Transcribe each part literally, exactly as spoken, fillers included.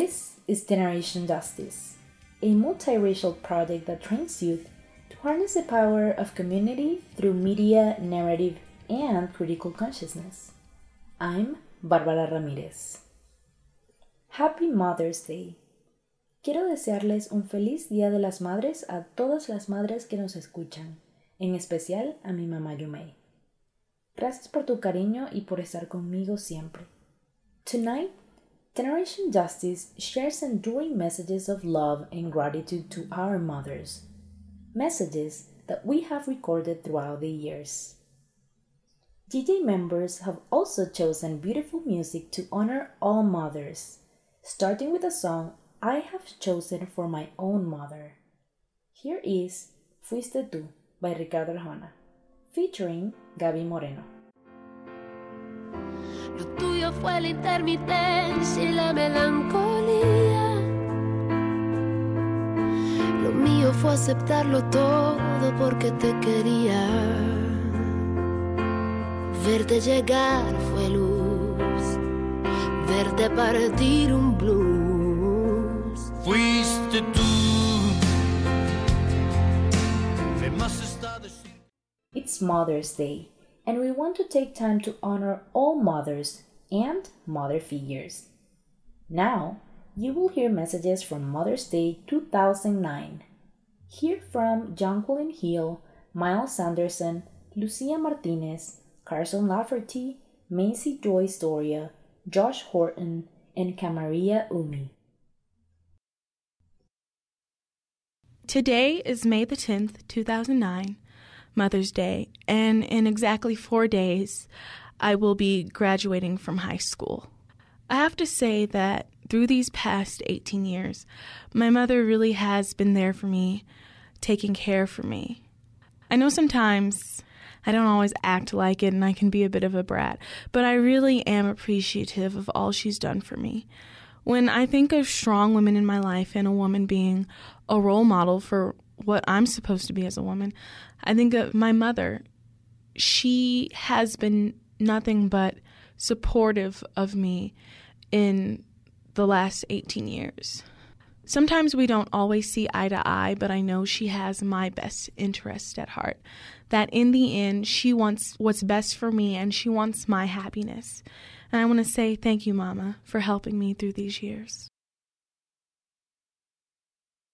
This is Generation Justice, a multiracial project that trains youth to harness the power of community through media, narrative, and critical consciousness. I'm Bárbara Ramírez. Happy Mother's Day. Quiero desearles un feliz Día de las Madres a todas las madres que nos escuchan, en especial a mi mamá Yumei. Gracias por tu cariño y por estar conmigo siempre. Tonight, Generation Justice shares enduring messages of love and gratitude to our mothers, messages that we have recorded throughout the years. D J members have also chosen beautiful music to honor all mothers, starting with a song I have chosen for my own mother. Here is Fuiste Tú by Ricardo Arjona, featuring Gaby Moreno. Lo tuyo fue la intermitencia y la melancolía. Lo mío fue aceptarlo todo porque te quería. Verte llegar fue luz, verte partir un blues. Fuiste tú. It's Mother's Day, and we want to take time to honor all mothers and mother figures. Now, you will hear messages from Mother's Day two thousand nine. Hear from John Hill, Miles Sanderson, Lucia Martinez, Carson Lafferty, Maisie Joyce Doria, Josh Horton, and Camaria Umi. Today is May the tenth, two thousand nine. Mother's Day, and in exactly four days, I will be graduating from high school. I have to say that through these past eighteen years, my mother really has been there for me, taking care for me. I know sometimes I don't always act like it and I can be a bit of a brat, but I really am appreciative of all she's done for me. When I think of strong women in my life and a woman being a role model for what I'm supposed to be as a woman, I think of my mother. She has been nothing but supportive of me in the last eighteen years. Sometimes we don't always see eye to eye, but I know she has my best interest at heart, that in the end, she wants what's best for me and she wants my happiness. And I want to say thank you, Mama, for helping me through these years.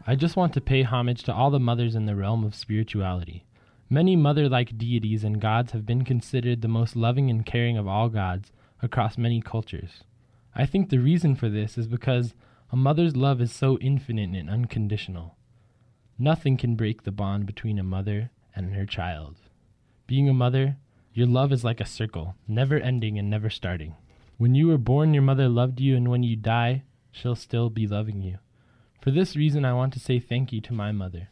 I just want to pay homage to all the mothers in the realm of spirituality. Many mother-like deities and gods have been considered the most loving and caring of all gods across many cultures. I think the reason for this is because a mother's love is so infinite and unconditional. Nothing can break the bond between a mother and her child. Being a mother, your love is like a circle, never ending and never starting. When you were born, your mother loved you, and when you die, she'll still be loving you. For this reason, I want to say thank you to my mother,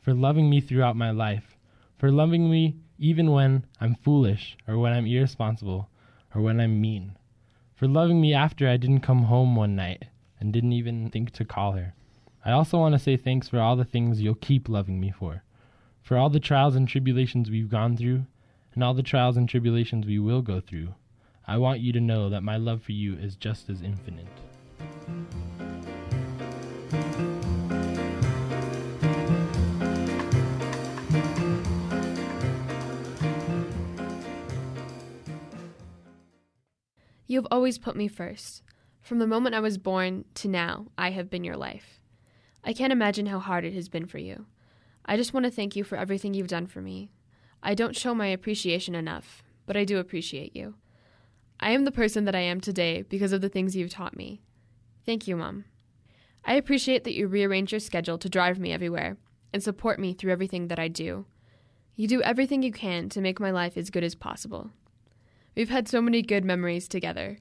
for loving me throughout my life, for loving me even when I'm foolish, or when I'm irresponsible, or when I'm mean, for loving me after I didn't come home one night and didn't even think to call her. I also want to say thanks for all the things you'll keep loving me for, for all the trials and tribulations we've gone through, and all the trials and tribulations we will go through. I want you to know that my love for you is just as infinite. You have always put me first. From the moment I was born to now, I have been your life. I can't imagine how hard it has been for you. I just want to thank you for everything you've done for me. I don't show my appreciation enough, but I do appreciate you. I am the person that I am today because of the things you've taught me. Thank you, Mom. I appreciate that you rearrange your schedule to drive me everywhere and support me through everything that I do. You do everything you can to make my life as good as possible. We've had so many good memories together.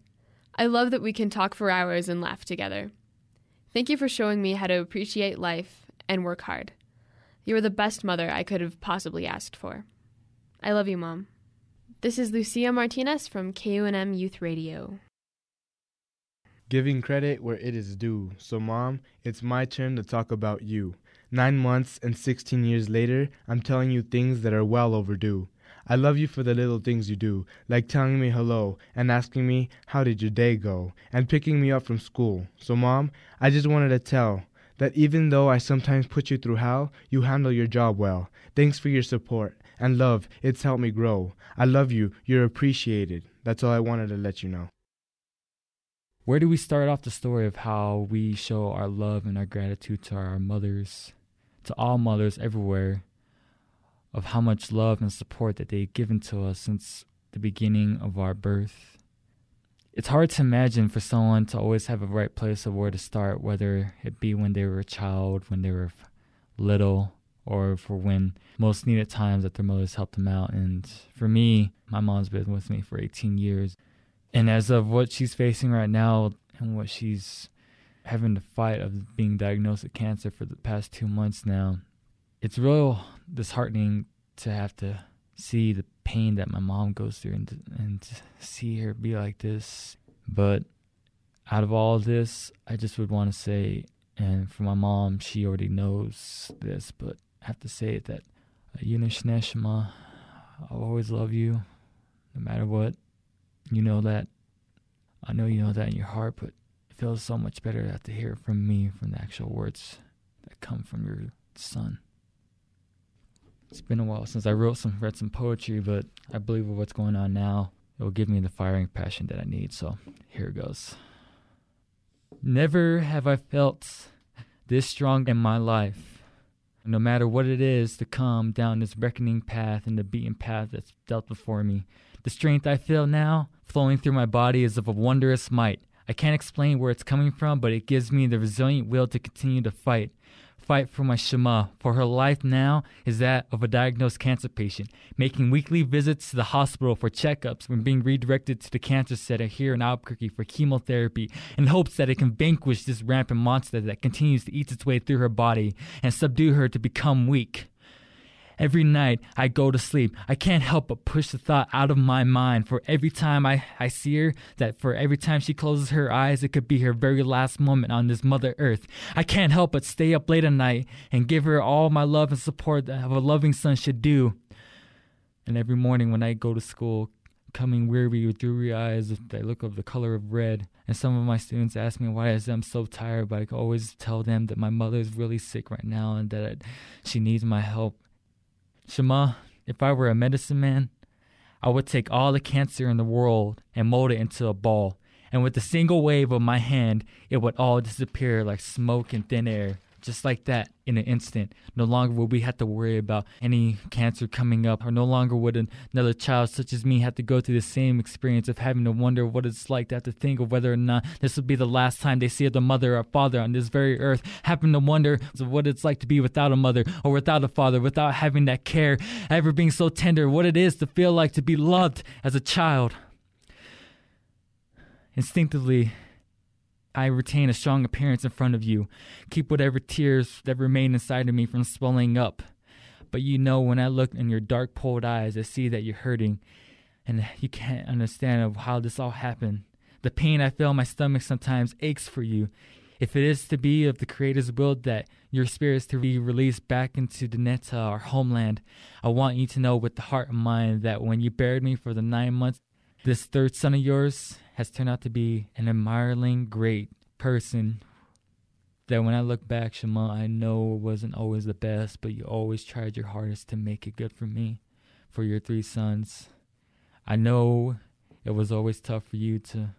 I love that we can talk for hours and laugh together. Thank you for showing me how to appreciate life and work hard. You are the best mother I could have possibly asked for. I love you, Mom. This is Lucia Martinez from K U N M Youth Radio. Giving credit where it is due. So, Mom, it's my turn to talk about you. Nine months and sixteen years later, I'm telling you things that are well overdue. I love you for the little things you do, like telling me hello and asking me how did your day go and picking me up from school. So, Mom, I just wanted to tell that even though I sometimes put you through hell, you handle your job well. Thanks for your support and love. It's helped me grow. I love you. You're appreciated. That's all I wanted to let you know. Where do we start off the story of how we show our love and our gratitude to our mothers, to all mothers everywhere, of how much love and support that they've given to us since the beginning of our birth? It's hard to imagine for someone to always have a right place of where to start, whether it be when they were a child, when they were little, or for when most needed times that their mothers helped them out. And for me, my mom's been with me for eighteen years. And as of what she's facing right now and what she's having to fight of being diagnosed with cancer for the past two months now, it's real disheartening to have to see the pain that my mom goes through and to, and to see her be like this. But out of all of this, I just would want to say, and for my mom, she already knows this, but I have to say it, that Yunishna, I'll always love you no matter what. You know that. I know you know that in your heart, but it feels so much better to have to hear it from me, from the actual words that come from your son. It's been a while since I wrote some, read some poetry, but I believe with what's going on now, it will give me the firing passion that I need, so here it goes. Never have I felt this strong in my life. No matter what it is to come down this reckoning path and the beaten path that's dealt before me, the strength I feel now flowing through my body is of a wondrous might. I can't explain where it's coming from, but it gives me the resilient will to continue to fight. Fight for my Shema, for her life now is that of a diagnosed cancer patient, making weekly visits to the hospital for checkups when being redirected to the cancer center here in Albuquerque for chemotherapy in hopes that it can vanquish this rampant monster that continues to eat its way through her body and subdue her to become weak. Every night I go to sleep, I can't help but push the thought out of my mind for every time I, I see her, that for every time she closes her eyes, it could be her very last moment on this Mother Earth. I can't help but stay up late at night and give her all my love and support that a loving son should do. And every morning when I go to school, coming weary with dreary eyes, I look of the color of red, and some of my students ask me why I'm so tired, but I can always tell them that my mother is really sick right now and that I, she needs my help. Shema, if I were a medicine man, I would take all the cancer in the world and mold it into a ball. And with a single wave of my hand, it would all disappear like smoke in thin air. Just like that, in an instant. No longer would we have to worry about any cancer coming up, or no longer would another child such as me have to go through the same experience of having to wonder what it's like to have to think of whether or not this would be the last time they see their mother or father on this very earth, having to wonder what it's like to be without a mother or without a father, without having that care, ever being so tender, what it is to feel like to be loved as a child. Instinctively, I retain a strong appearance in front of you. Keep whatever tears that remain inside of me from swelling up. But you know, when I look in your dark, cold eyes, I see that you're hurting. And you can't understand how this all happened. The pain I feel in my stomach sometimes aches for you. If it is to be of the Creator's will that your spirit is to be released back into Deneta, our homeland, I want you to know with the heart and mind that when you buried me for the nine months, this third son of yours has turned out to be an admiring, great person that when I look back, Shema, I know it wasn't always the best, but you always tried your hardest to make it good for me, for your three sons. I know it was always tough for you to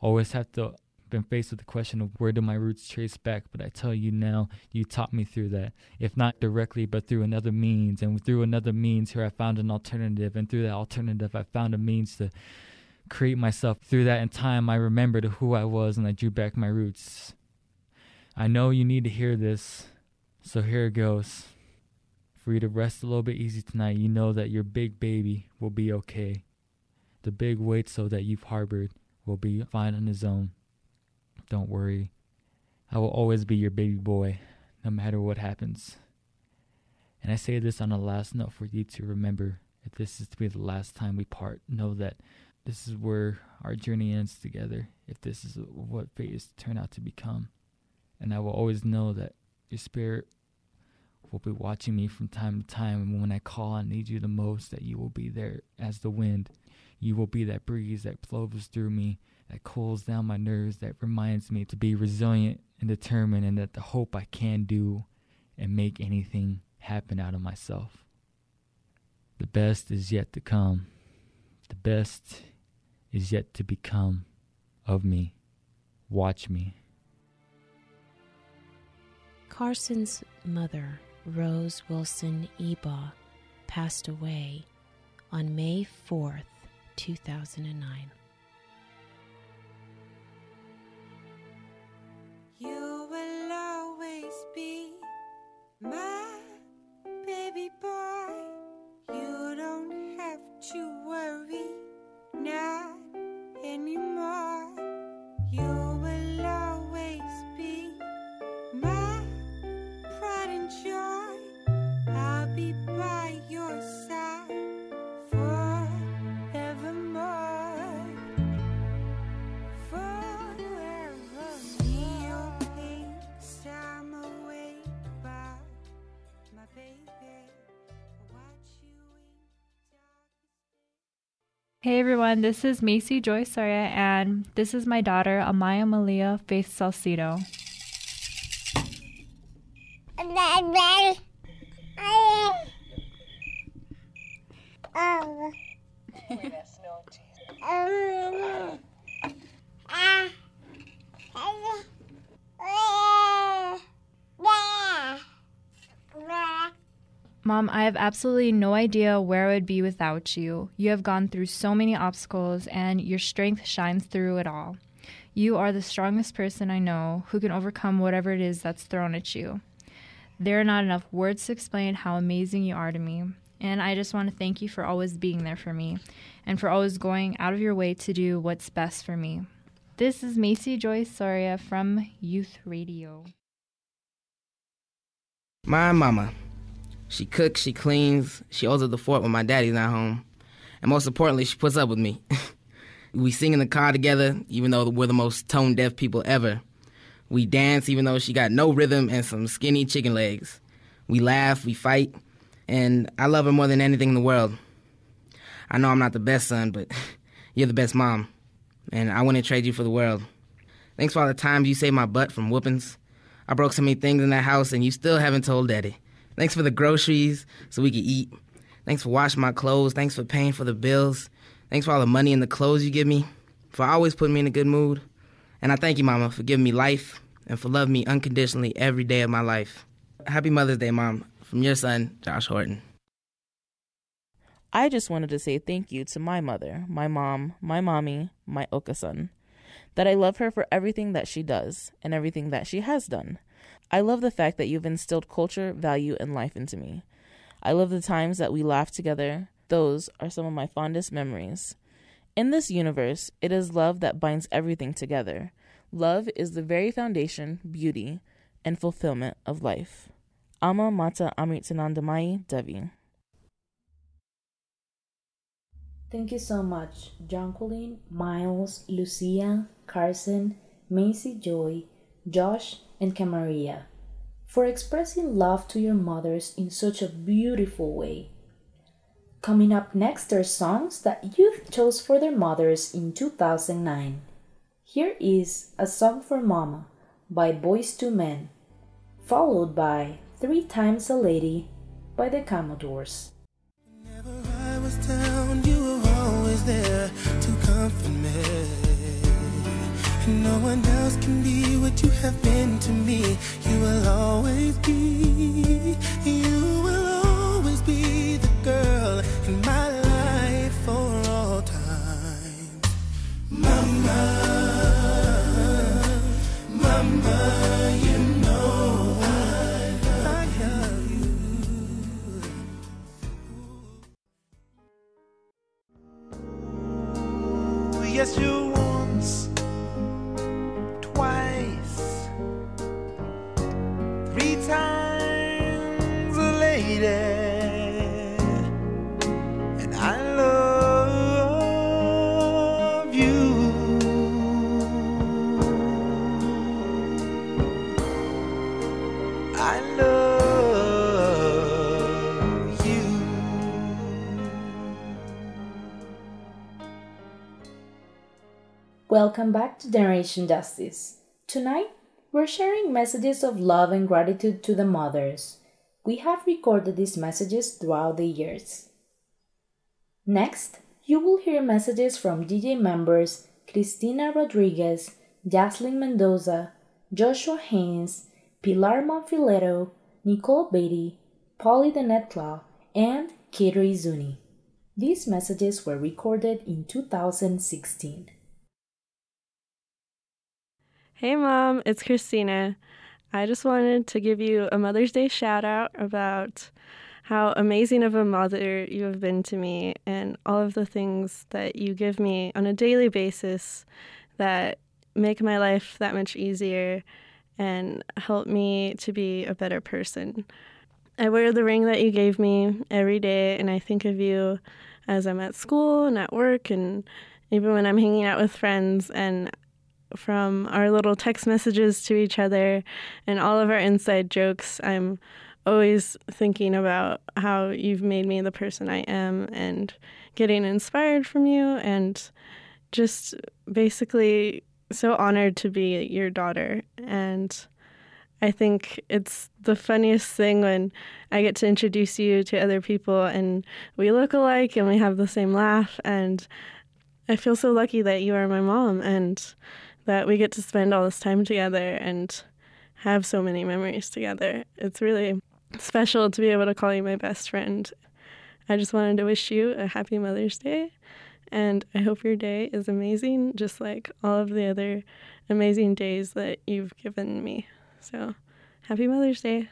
always have to been faced with the question of where do my roots trace back, but I tell you now, you taught me through that, if not directly, but through another means, and through another means here I found an alternative, and through that alternative I found a means to create myself. Through that in time I remembered who I was and I drew back my roots. I know you need to hear this, so here it goes. For you to rest a little bit easy tonight, you know that your big baby will be okay. The big weight so that you've harbored will be fine on his own. Don't worry. I will always be your baby boy, no matter what happens. And I say this on a last note for you to remember. If this is to be the last time we part, know that this is where our journey ends together, if this is what fate is to turn out to become. And I will always know that your spirit will be watching me from time to time, and when I call and need you the most, that you will be there as the wind. You will be that breeze that blows through me, that cools down my nerves, that reminds me to be resilient and determined, and that the hope I can do and make anything happen out of myself. The best is yet to come. The best is yet to become of me. Watch me. Carson's mother, Rose Wilson Ebaugh, passed away on May fourth, two thousand nine. You will always be my baby boy. You don't have to worry, not anymore. You will always be my pride and joy. I'll be by your side forevermore. Forever. See your pain, time away by my baby. Hey everyone, this is Maisie Joyce Doria, and this is my daughter, Amaya Malia Faith Salcido. Mom, I have absolutely no idea where I would be without you. You have gone through so many obstacles, and your strength shines through it all. You are the strongest person I know who can overcome whatever it is that's thrown at you. There are not enough words to explain how amazing you are to me, and I just want to thank you for always being there for me and for always going out of your way to do what's best for me. This is Maisie Joyce Doria from Youth Radio. My mama. She cooks, she cleans, she holds up the fort when my daddy's not home. And most importantly, she puts up with me. We sing in the car together, even though we're the most tone-deaf people ever. We dance, even though she got no rhythm and some skinny chicken legs. We laugh, we fight, and I love her more than anything in the world. I know I'm not the best son, but you're the best mom, and I wouldn't trade you for the world. Thanks for all the times you saved my butt from whoopings. I broke so many things in that house, and you still haven't told daddy. Thanks for the groceries so we could eat. Thanks for washing my clothes. Thanks for paying for the bills. Thanks for all the money and the clothes you give me, for always putting me in a good mood. And I thank you, Mama, for giving me life and for loving me unconditionally every day of my life. Happy Mother's Day, Mom, from your son, Josh Horton. I just wanted to say thank you to my mother, my mom, my mommy, my Okasan, that I love her for everything that she does and everything that she has done. I love the fact that you've instilled culture, value, and life into me. I love the times that we laugh together. Those are some of my fondest memories. In this universe, it is love that binds everything together. Love is the very foundation, beauty, and fulfillment of life. Ama Mata Amritanandamai Devi. Thank you so much, Jonquilin, Miles, Lucia, Carson, Maisie Joy, Josh, and Camaria, for expressing love to your mothers in such a beautiful way. Coming up next are songs that youth chose for their mothers in two thousand nine. Here is A Song for Mama by Boyz Two Men, followed by Three Times a Lady by the Commodores. Whenever I was down, you were always there to comfort me. No one else can be what you have been to me. You will always be, you will always be the girl in my life for all time. Mama, Mama, you know I love, I love you. Ooh, yes, you once. Twice, three times a lady, and I love you. I love Welcome back to Generation Justice. Tonight, we're sharing messages of love and gratitude to the mothers. We have recorded these messages throughout the years. Next, you will hear messages from D J members Christina Rodriguez, Jaslyn Mendoza, Joshua Haynes, Pilar Monfiletto, Nicole Beatty, Polly the Netlaw, and Kateri Zuni. These messages were recorded in two thousand sixteen. Hey Mom, it's Christina. I just wanted to give you a Mother's Day shout out about how amazing of a mother you have been to me and all of the things that you give me on a daily basis that make my life that much easier and help me to be a better person. I wear the ring that you gave me every day, and I think of you as I'm at school and at work and even when I'm hanging out with friends, and from our little text messages to each other and all of our inside jokes, I'm always thinking about how you've made me the person I am and getting inspired from you, and just basically so honored to be your daughter. And I think it's the funniest thing when I get to introduce you to other people and we look alike and we have the same laugh, and I feel so lucky that you are my mom and that we get to spend all this time together and have so many memories together. It's really special to be able to call you my best friend. I just wanted to wish you a happy Mother's Day, and I hope your day is amazing, just like all of the other amazing days that you've given me. So, happy Mother's Day.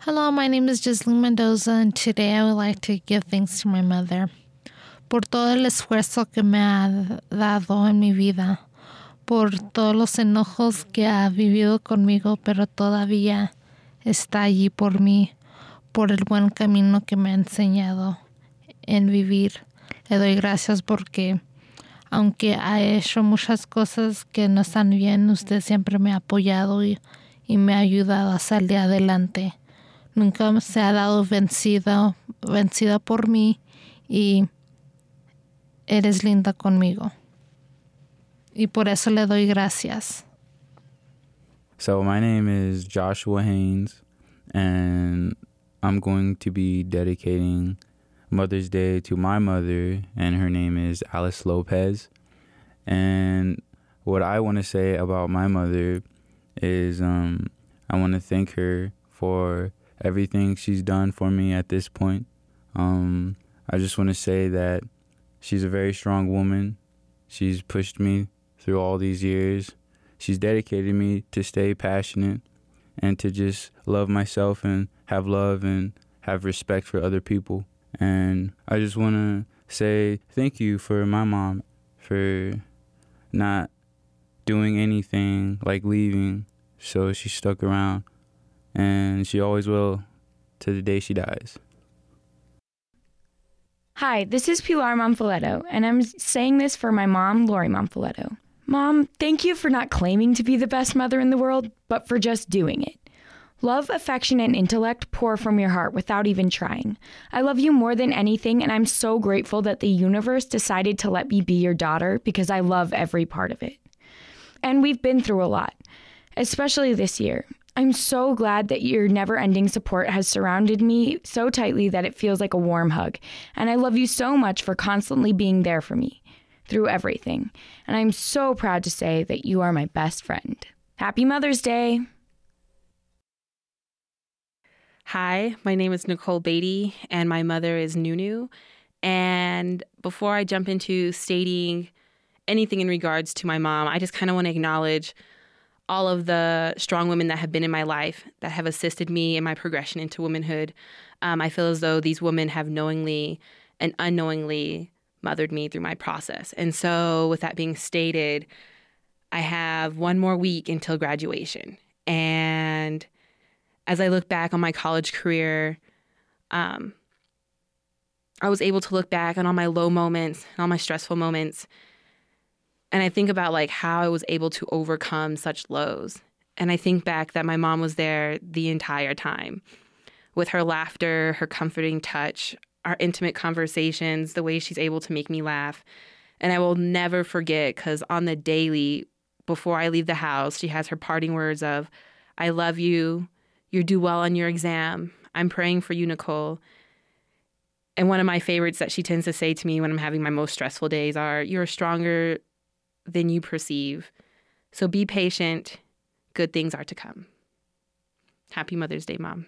Hello, my name is Jaslyn Mendoza, and today I would like to give thanks to my mother por todo el esfuerzo que me ha dado en mi vida, por todos los enojos que ha vivido conmigo, pero todavía está allí por mí, por el buen camino que me ha enseñado en vivir. Le doy gracias porque, aunque ha hecho muchas cosas que no están bien, usted siempre me ha apoyado y, y me ha ayudado a salir adelante. Nunca se ha dado vencida, vencida por mí, y eres linda conmigo. Y por eso le doy gracias. So my name is Joshua Haynes, and I'm going to be dedicating Mother's Day to my mother, and her name is Alice Lopez. And what I want to say about my mother is um, I want to thank her for everything she's done for me at this point. Um, I just want to say that she's a very strong woman. She's pushed me through all these years. She's dedicated me to stay passionate and to just love myself and have love and have respect for other people. And I just want to say thank you for my mom, for not doing anything like leaving. So she stuck around, and she always will to the day she dies. Hi, this is Pilar Monfiletto, and I'm saying this for my mom, Lori Monfiletto. Mom, thank you for not claiming to be the best mother in the world, but for just doing it. Love, affection, and intellect pour from your heart without even trying. I love you more than anything, and I'm so grateful that the universe decided to let me be your daughter because I love every part of it. And we've been through a lot, especially this year. I'm so glad that your never-ending support has surrounded me so tightly that it feels like a warm hug. And I love you so much for constantly being there for me through everything. And I'm so proud to say that you are my best friend. Happy Mother's Day! Hi, my name is Nicole Beatty, and my mother is Nunu. And before I jump into stating anything in regards to my mom, I just kind of want to acknowledge all of the strong women that have been in my life that have assisted me in my progression into womanhood. Um, I feel as though these women have knowingly and unknowingly mothered me through my process. And so with that being stated, I have one more week until graduation. And as I look back on my college career, um, I was able to look back on all my low moments and all my stressful moments. And I think about like how I was able to overcome such lows. And I think back that my mom was there the entire time with her laughter, her comforting touch, our intimate conversations, the way she's able to make me laugh. And I will never forget, because on the daily, before I leave the house, she has her parting words of, I love you. You do well on your exam. I'm praying for you, Nicole. And one of my favorites that she tends to say to me when I'm having my most stressful days are, you're stronger than you perceive. So be patient. Good things are to come. Happy Mother's Day, Mom.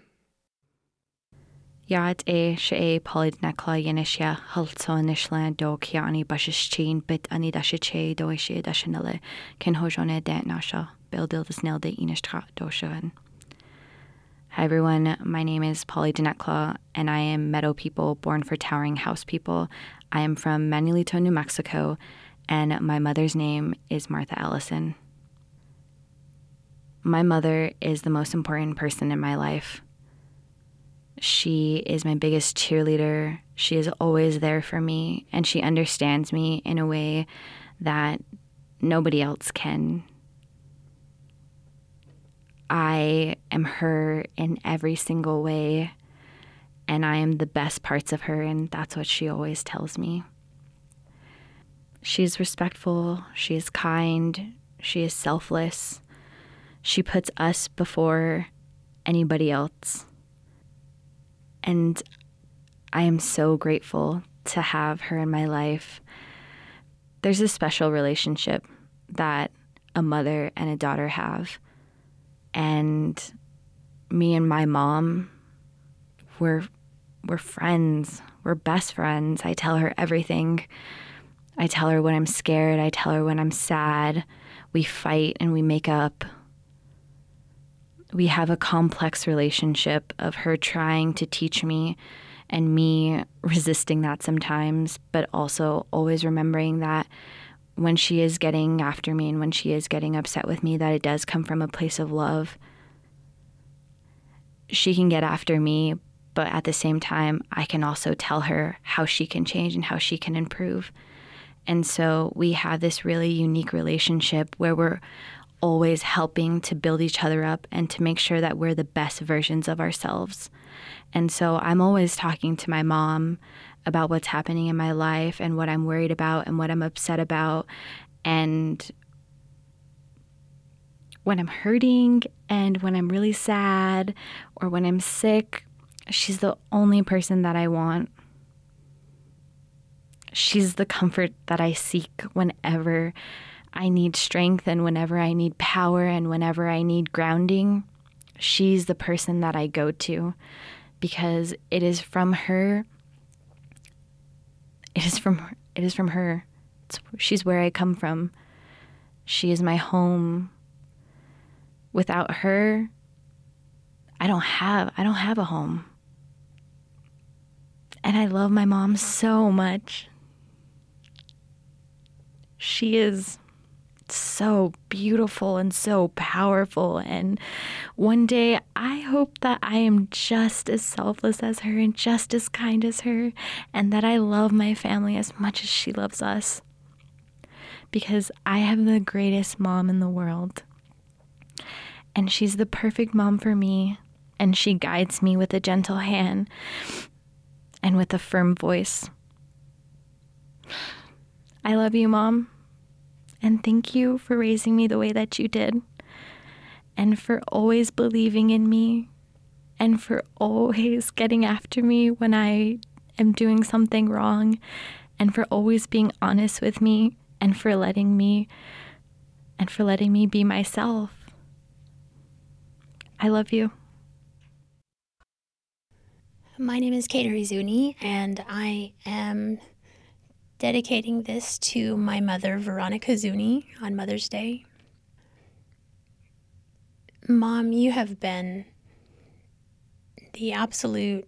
Yad e she polid nakla yenisha halton ishlan dog yani bashchin bit ani dashiche doishe dashinale ken hojone dat nasha bildil snelde inistra doshan. Hi everyone, my name is Polly Dinakla, and I am Meadow People, born for Towering House People. I am from Manuelito, New Mexico, and my mother's name is Martha Ellison. My mother is the most important person in my life. She is my biggest cheerleader. She is always there for me, and she understands me in a way that nobody else can. I am her in every single way, and I am the best parts of her, and that's what she always tells me. She is respectful, she is kind, she is selfless. She puts us before anybody else. And I am so grateful to have her in my life. There's a special relationship that a mother and a daughter have. And me and my mom, we're, we're friends. We're best friends. I tell her everything. I tell her when I'm scared. I tell her when I'm sad. We fight and we make up. We have a complex relationship of her trying to teach me and me resisting that sometimes, but also always remembering that when she is getting after me and when she is getting upset with me, that it does come from a place of love. She can get after me, but at the same time, I can also tell her how she can change and how she can improve. And so we have this really unique relationship where we're always helping to build each other up and to make sure that we're the best versions of ourselves. And so I'm always talking to my mom about what's happening in my life and what I'm worried about and what I'm upset about and when I'm hurting and when I'm really sad or when I'm sick. She's the only person that I want. She's the comfort that I seek whenever I need strength and whenever I need power and whenever I need grounding. She's the person that I go to because it is from her It is from her. It is from her. It's, she's where I come from. She is my home. Without her, I don't have, I don't have a home. And I love my mom so much. She is so beautiful and so powerful. And one day I hope that I am just as selfless as her and just as kind as her, and that I love my family as much as she loves us, because I have the greatest mom in the world, and she's the perfect mom for me. And she guides me with a gentle hand and with a firm voice. I love you, Mom. And thank you for raising me the way that you did, and for always believing in me, and for always getting after me when I am doing something wrong, and for always being honest with me, and for letting me, and for letting me be myself. I love you. My name is Kateri Zuni, and I am dedicating this to my mother, Veronica Zuni, on Mother's Day. Mom, you have been the absolute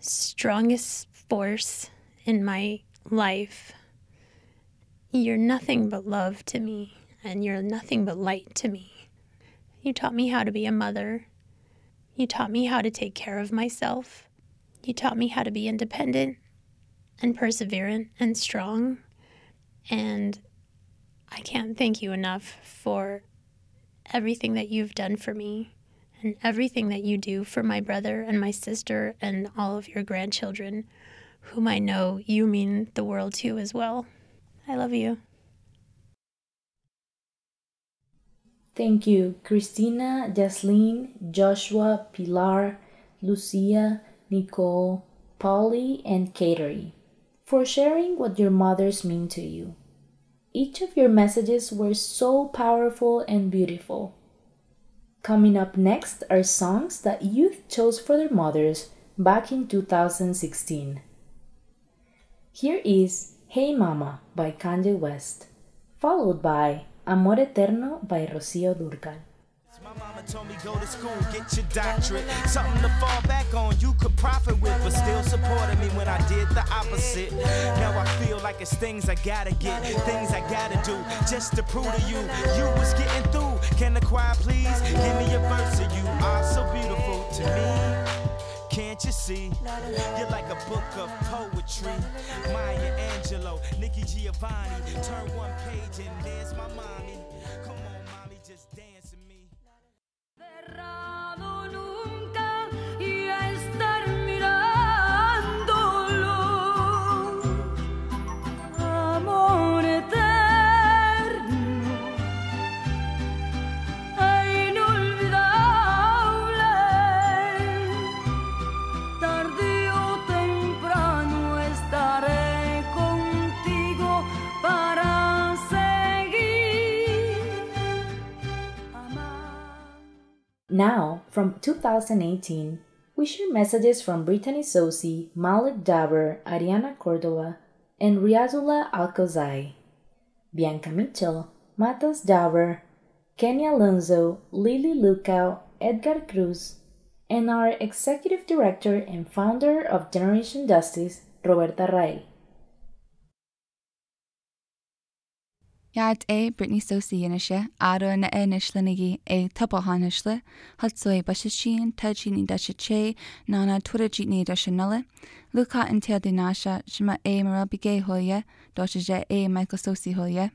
strongest force in my life. You're nothing but love to me, and you're nothing but light to me. You taught me how to be a mother. You taught me how to take care of myself. You taught me how to be independent and perseverant and strong, and I can't thank you enough for everything that you've done for me and everything that you do for my brother and my sister and all of your grandchildren, whom I know you mean the world to as well. I love you. Thank you, Christina, Jaslyn, Joshua, Pilar, Lucia, Nicole, Polly, and Kateri, for sharing what your mothers mean to you. Each of your messages were so powerful and beautiful. Coming up next are songs that youth chose for their mothers back in two thousand sixteen. Here is Hey Mama by Kanye West, followed by Amor Eterno by Rocío Dúrcal. My mama told me go to school, get your doctorate, something to fall back on you could profit with, but still supported me when I did the opposite. Now I feel like it's things I gotta get, things I gotta do, just to prove to you, you was getting through. Can the choir please give me a verse of you are so beautiful to me? Can't you see? You're like a book of poetry. Maya Angelou, Nikki Giovanni, turn one page and there's my mommy. Come on mommy, just dance. Nunca y a estar mirándolo, amor eterno e inolvidable, tarde o temprano estaré contigo para seguir amar. Now, from two thousand eighteen, we share messages from Brittany Sosi, Malik Daber, Ariana Cordova, and Riazullah Alkozai, Bianca Mitchell, Matas Daber, Kenya Alonzo, Lily Lukao, Edgar Cruz, and our Executive Director and founder of Generation Justice, Roberta Ray. Yad e Brittany Sosi inishe, aro na inishlanigi e tabahanishla, hatsoi bashichin, tajini dashiche, nana turajitni dashanala, luka intel dinasha, shima e marabige hoye, doshaje e Michael Sosi hoye.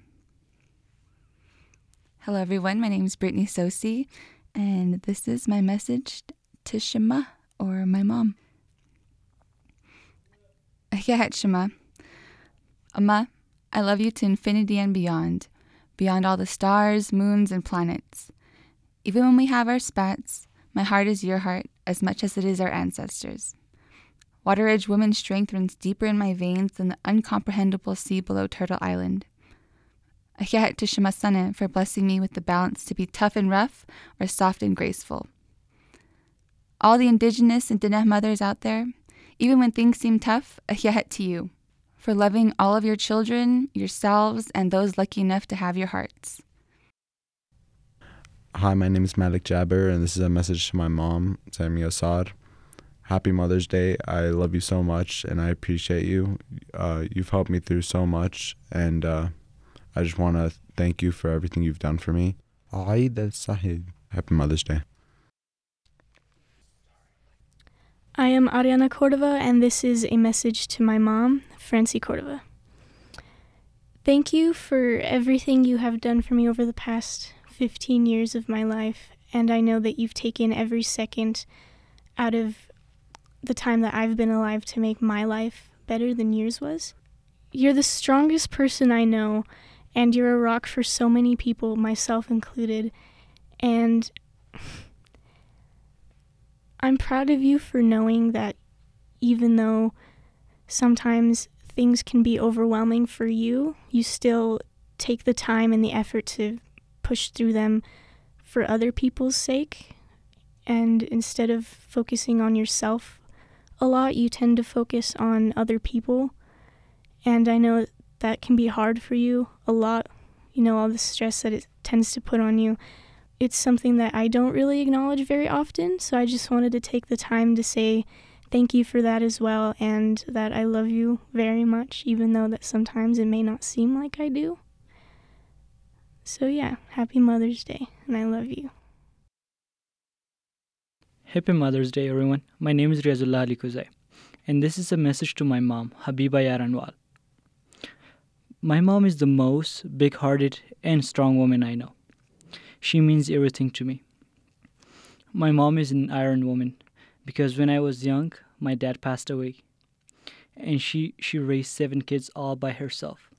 Hello everyone, my name is Brittany Sosi, and this is my message to Shema, or my mom. Yahat Shema. Amma, I love you to infinity and beyond, beyond all the stars, moons, and planets. Even when we have our spats, my heart is your heart as much as it is our ancestors. Water Edge woman's strength runs deeper in my veins than the uncomprehendable sea below Turtle Island. Ahiat to Shema Sana for blessing me with the balance to be tough and rough or soft and graceful. All the indigenous and Diné mothers out there, even when things seem tough, ahiat to you, for loving all of your children, yourselves, and those lucky enough to have your hearts. Hi, my name is Malik Jabber, and this is a message to my mom, Samia Saad. Happy Mother's Day. I love you so much, and I appreciate you. Uh, you've helped me through so much, and uh, I just want to thank you for everything you've done for me. Eid al-Sahid. Happy Mother's Day. I am Ariana Cordova, and this is a message to my mom, Francie Cordova. Thank you for everything you have done for me over the past fifteen years of my life, and I know that you've taken every second out of the time that I've been alive to make my life better than yours was. You're the strongest person I know, and you're a rock for so many people, myself included, and I'm proud of you for knowing that even though sometimes things can be overwhelming for you, you still take the time and the effort to push through them for other people's sake. And instead of focusing on yourself a lot, you tend to focus on other people. And I know that can be hard for you a lot, you know, all the stress that it tends to put on you. It's something that I don't really acknowledge very often, so I just wanted to take the time to say thank you for that as well, and that I love you very much, even though that sometimes it may not seem like I do. So yeah, happy Mother's Day, and I love you. Happy Mother's Day, everyone. My name is Riazullah Alkozai, and this is a message to my mom, Habiba Yaranwal. My mom is the most big-hearted and strong woman I know. She means everything to me. My mom is an iron woman because when I was young, my dad passed away. And she, she raised seven kids all by herself.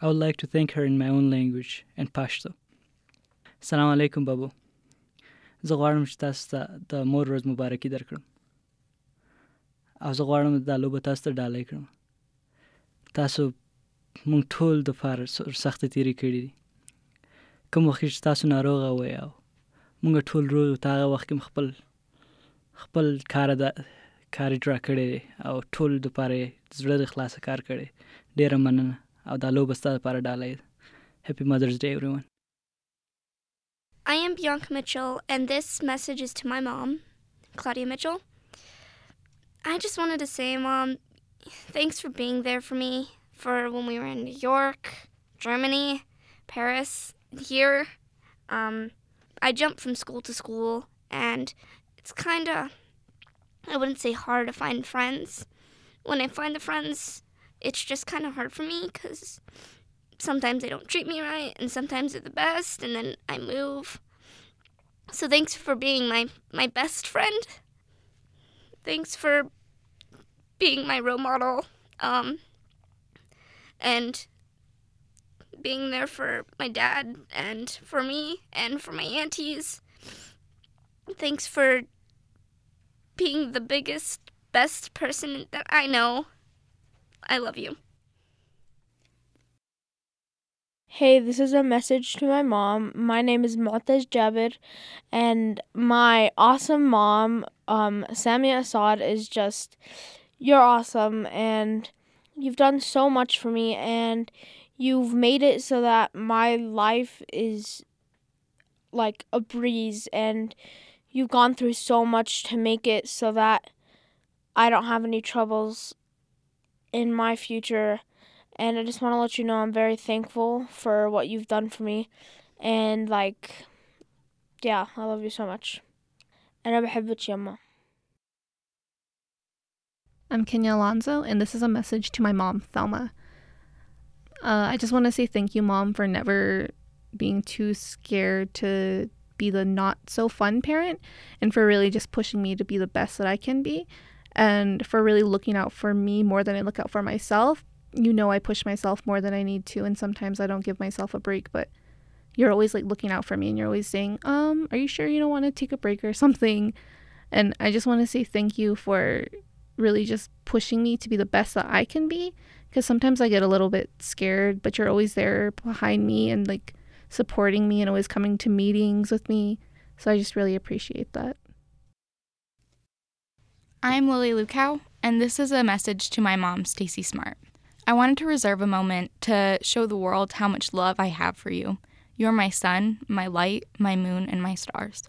I would like to thank her in my own language and Pashto. Assalamu alaikum, Babu. زه غواړم چې تاسو ته د مور ورځ مبارکي درکړم او زه غواړم دا لوبه تاسو ته ډالۍ کړم. تاسو موږ ټول د پاره سختې تیرې کړې دي. کوم وخت چې تاسو ناروغه وئ او موږ ټول روغ یو، هغه وخت کې خپل خپل کار کار ډرا کړی او ټول د پاره زړه د خلاصه کار کړی. ډېره مننه او دا لوبه ستاسو لپاره ډالۍ ده. هیپي مدرز ډے ایوریون. I am Bianca Mitchell, and this message is to my mom, Claudia Mitchell. I just wanted to say, Mom, thanks for being there for me, for when we were in New York, Germany, Paris, here. Um, I jumped from school to school, and it's kind of, I wouldn't say hard to find friends. When I find the friends, it's just kind of hard for me, because sometimes they don't treat me right, and sometimes they're the best, and then I move. So thanks for being my, my best friend. Thanks for being my role model, um, and being there for my dad and for me and for my aunties. Thanks for being the biggest, best person that I know. I love you. Hey, this is a message to my mom. My name is Matas Daber, and my awesome mom, um, Samia Saad, is just, you're awesome, and you've done so much for me, and you've made it so that my life is like a breeze, and you've gone through so much to make it so that I don't have any troubles in my future. And I just want to let you know I'm very thankful for what you've done for me. And, like, yeah, I love you so much. أنا بحبك يما. I'm Kenya Alonzo, and this is a message to my mom, Thelma. Uh, I just want to say thank you, Mom, for never being too scared to be the not-so-fun parent and for really just pushing me to be the best that I can be and for really looking out for me more than I look out for myself. You know, I push myself more than I need to, and sometimes I don't give myself a break, but you're always like looking out for me, and you're always saying, um, are you sure you don't want to take a break or something? And I just want to say thank you for really just pushing me to be the best that I can be, because sometimes I get a little bit scared, but you're always there behind me and like supporting me and always coming to meetings with me. So I just really appreciate that. I'm Lily Lukao, and this is a message to my mom, Stacy Smart. I wanted to reserve a moment to show the world how much love I have for you. You're my sun, my light, my moon, and my stars.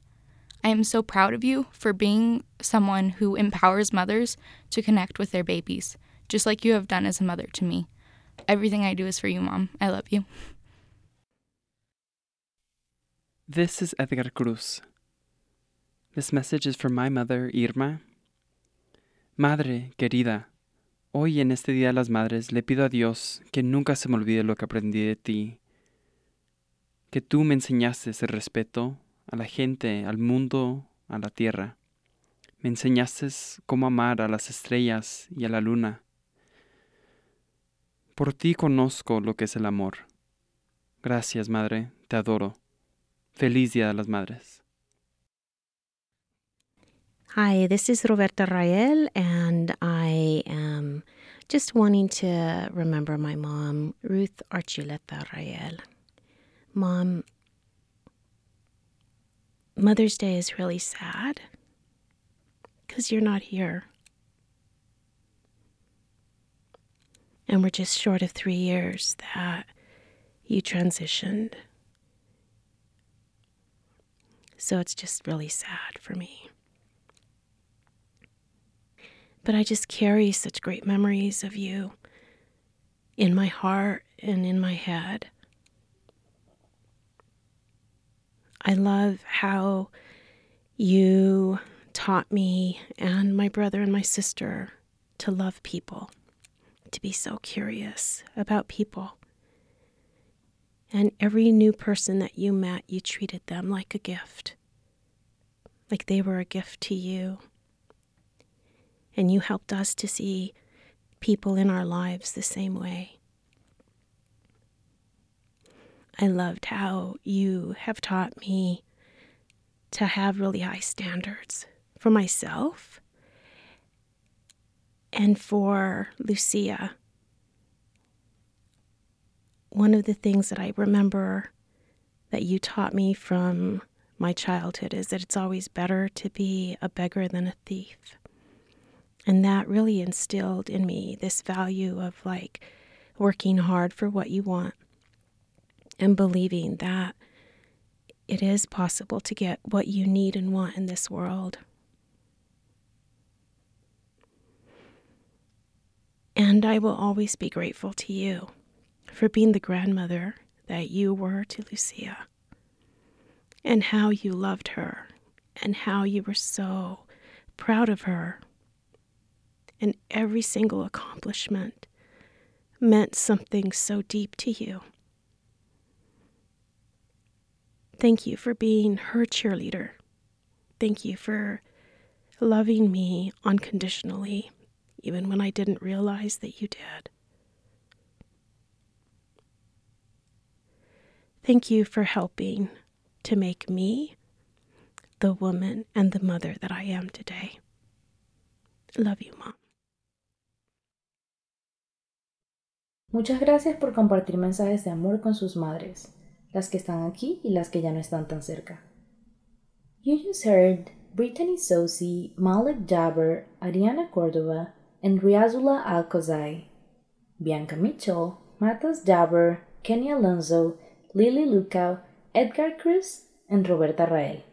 I am so proud of you for being someone who empowers mothers to connect with their babies, just like you have done as a mother to me. Everything I do is for you, Mom. I love you. This is Edgar Cruz. This message is for my mother, Irma. Madre querida. Hoy en este Día de las Madres le pido a Dios que nunca se me olvide lo que aprendí de ti, que tú me enseñaste el respeto a la gente, al mundo, a la tierra. Me enseñaste cómo amar a las estrellas y a la luna. Por ti conozco lo que es el amor. Gracias, Madre, te adoro. Feliz Día de las Madres. Hi, this is Roberta Ray, and I am just wanting to remember my mom, Ruth Archuleta Ray. Mom, Mother's Day is really sad because you're not here. And we're just short of three years that you transitioned. So it's just really sad for me. But I just carry such great memories of you in my heart and in my head. I love how you taught me and my brother and my sister to love people, to be so curious about people. And every new person that you met, you treated them like a gift, like they were a gift to you. And you helped us to see people in our lives the same way. I loved how you have taught me to have really high standards for myself and for Lucia. One of the things that I remember that you taught me from my childhood is that it's always better to be a beggar than a thief. And that really instilled in me this value of, like, working hard for what you want and believing that it is possible to get what you need and want in this world. And I will always be grateful to you for being the grandmother that you were to Lucia, and how you loved her, and how you were so proud of her. And every single accomplishment meant something so deep to you. Thank you for being her cheerleader. Thank you for loving me unconditionally, even when I didn't realize that you did. Thank you for helping to make me the woman and the mother that I am today. Love you, Mom. Muchas gracias por compartir mensajes de amor con sus madres, las que están aquí y las que ya no están tan cerca. You just heard Brittany Sosi, Malik Daber, Ariana Cordova, and Riazullah Alkozai, Bianca Mitchell, Matas Daber, Kenya Alonzo, Lily Lukao, Edgar Cruz, and Roberta Ray.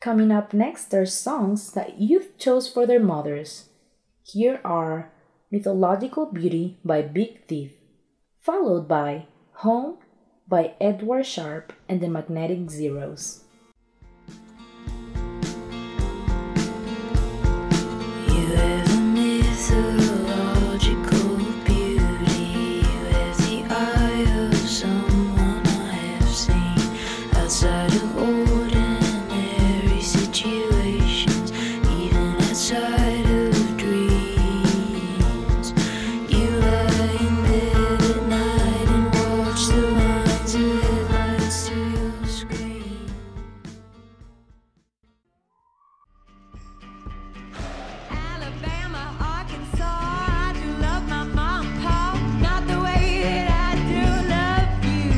Coming up next are songs that youth chose for their mothers. Here are Mythological Beauty by Big Thief, followed by Home by Edward Sharpe and the Magnetic Zeros. You have a mythological beauty with the eye of someone I have seen outside of ordinary situations, even outside of dreams. You lie in bed at night and watch the lines of headlights through your screen. Alabama, Arkansas, I do love my mom and pop, not the way that I do love you.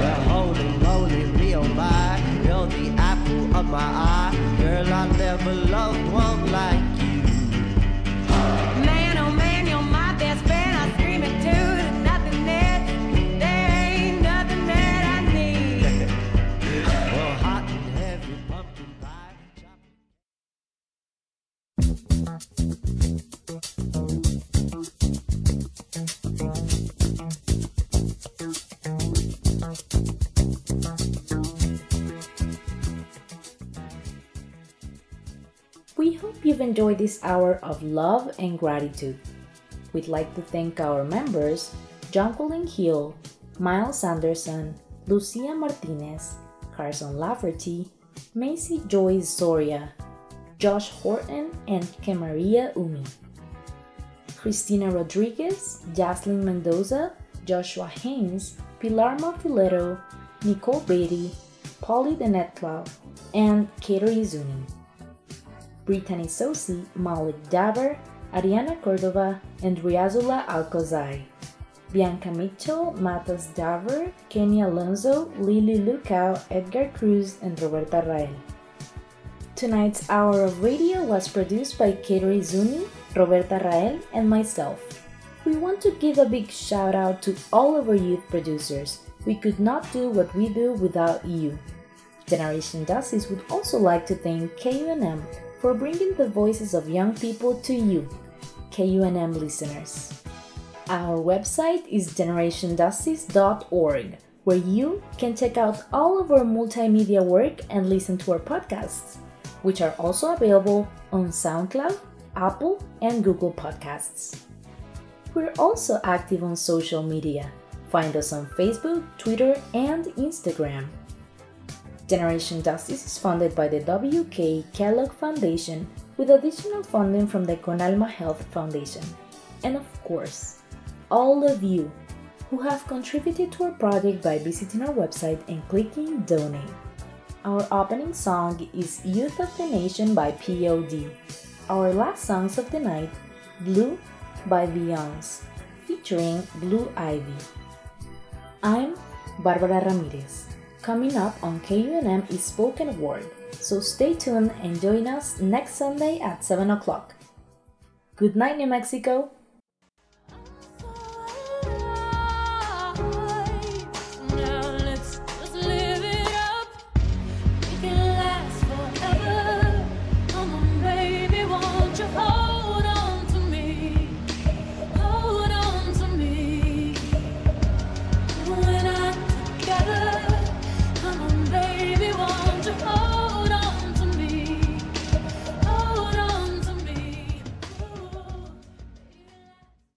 Well, holy moly, real lie, you're the apple of my eye. Girl, I never loved one like you. Man, oh man, you're my best friend. I scream it too. There's nothing that, there ain't nothing that I need. Well, hot and heavy, pumpkin pie, chocolate. We hope you've enjoyed this hour of love and gratitude. We'd like to thank our members, John Hill, Miles Sanderson, Lucia Martinez, Carson Lafferty, Maisie Joyce Doria, Josh Horton, and Camaria Umi, Christina Rodriguez, Jaslyn Mendoza, Joshua Haynes, Pilar Monfiletto, Nicole Beatty, Polly Denetlau, and Kateri Zuni, Brittany Sosi, Malik Daber, Ariana Cordova, and Riazullah Alkozai, Bianca Mitchell, Matas Daber, Kenya Alonzo, Lily Lukao, Edgar Cruz, and Roberta Ray. Tonight's hour of radio was produced by Kateri Zuni, Roberta Rael, and myself. We want to give a big shout out to all of our youth producers. We could not do what we do without you. Generation Justice would also like to thank K U N M for bringing the voices of young people to you, K U N M listeners. Our website is generation justice dot org, where you can check out all of our multimedia work and listen to our podcasts, which are also available on SoundCloud, Apple, and Google Podcasts. We're also active on social media. Find us on Facebook, Twitter, and Instagram. Generation Justice is funded by the W K Kellogg Foundation with additional funding from the CONALMA Health Foundation. And of course, all of you who have contributed to our project by visiting our website and clicking Donate. Our opening song is Youth of the Nation by P O D. Our last songs of the night, Blue by Beyonce, featuring Blue Ivy. I'm Bárbara Ramírez. Coming up on K U N M is Spoken Word, so stay tuned and join us next Sunday at seven o'clock. Good night, New Mexico!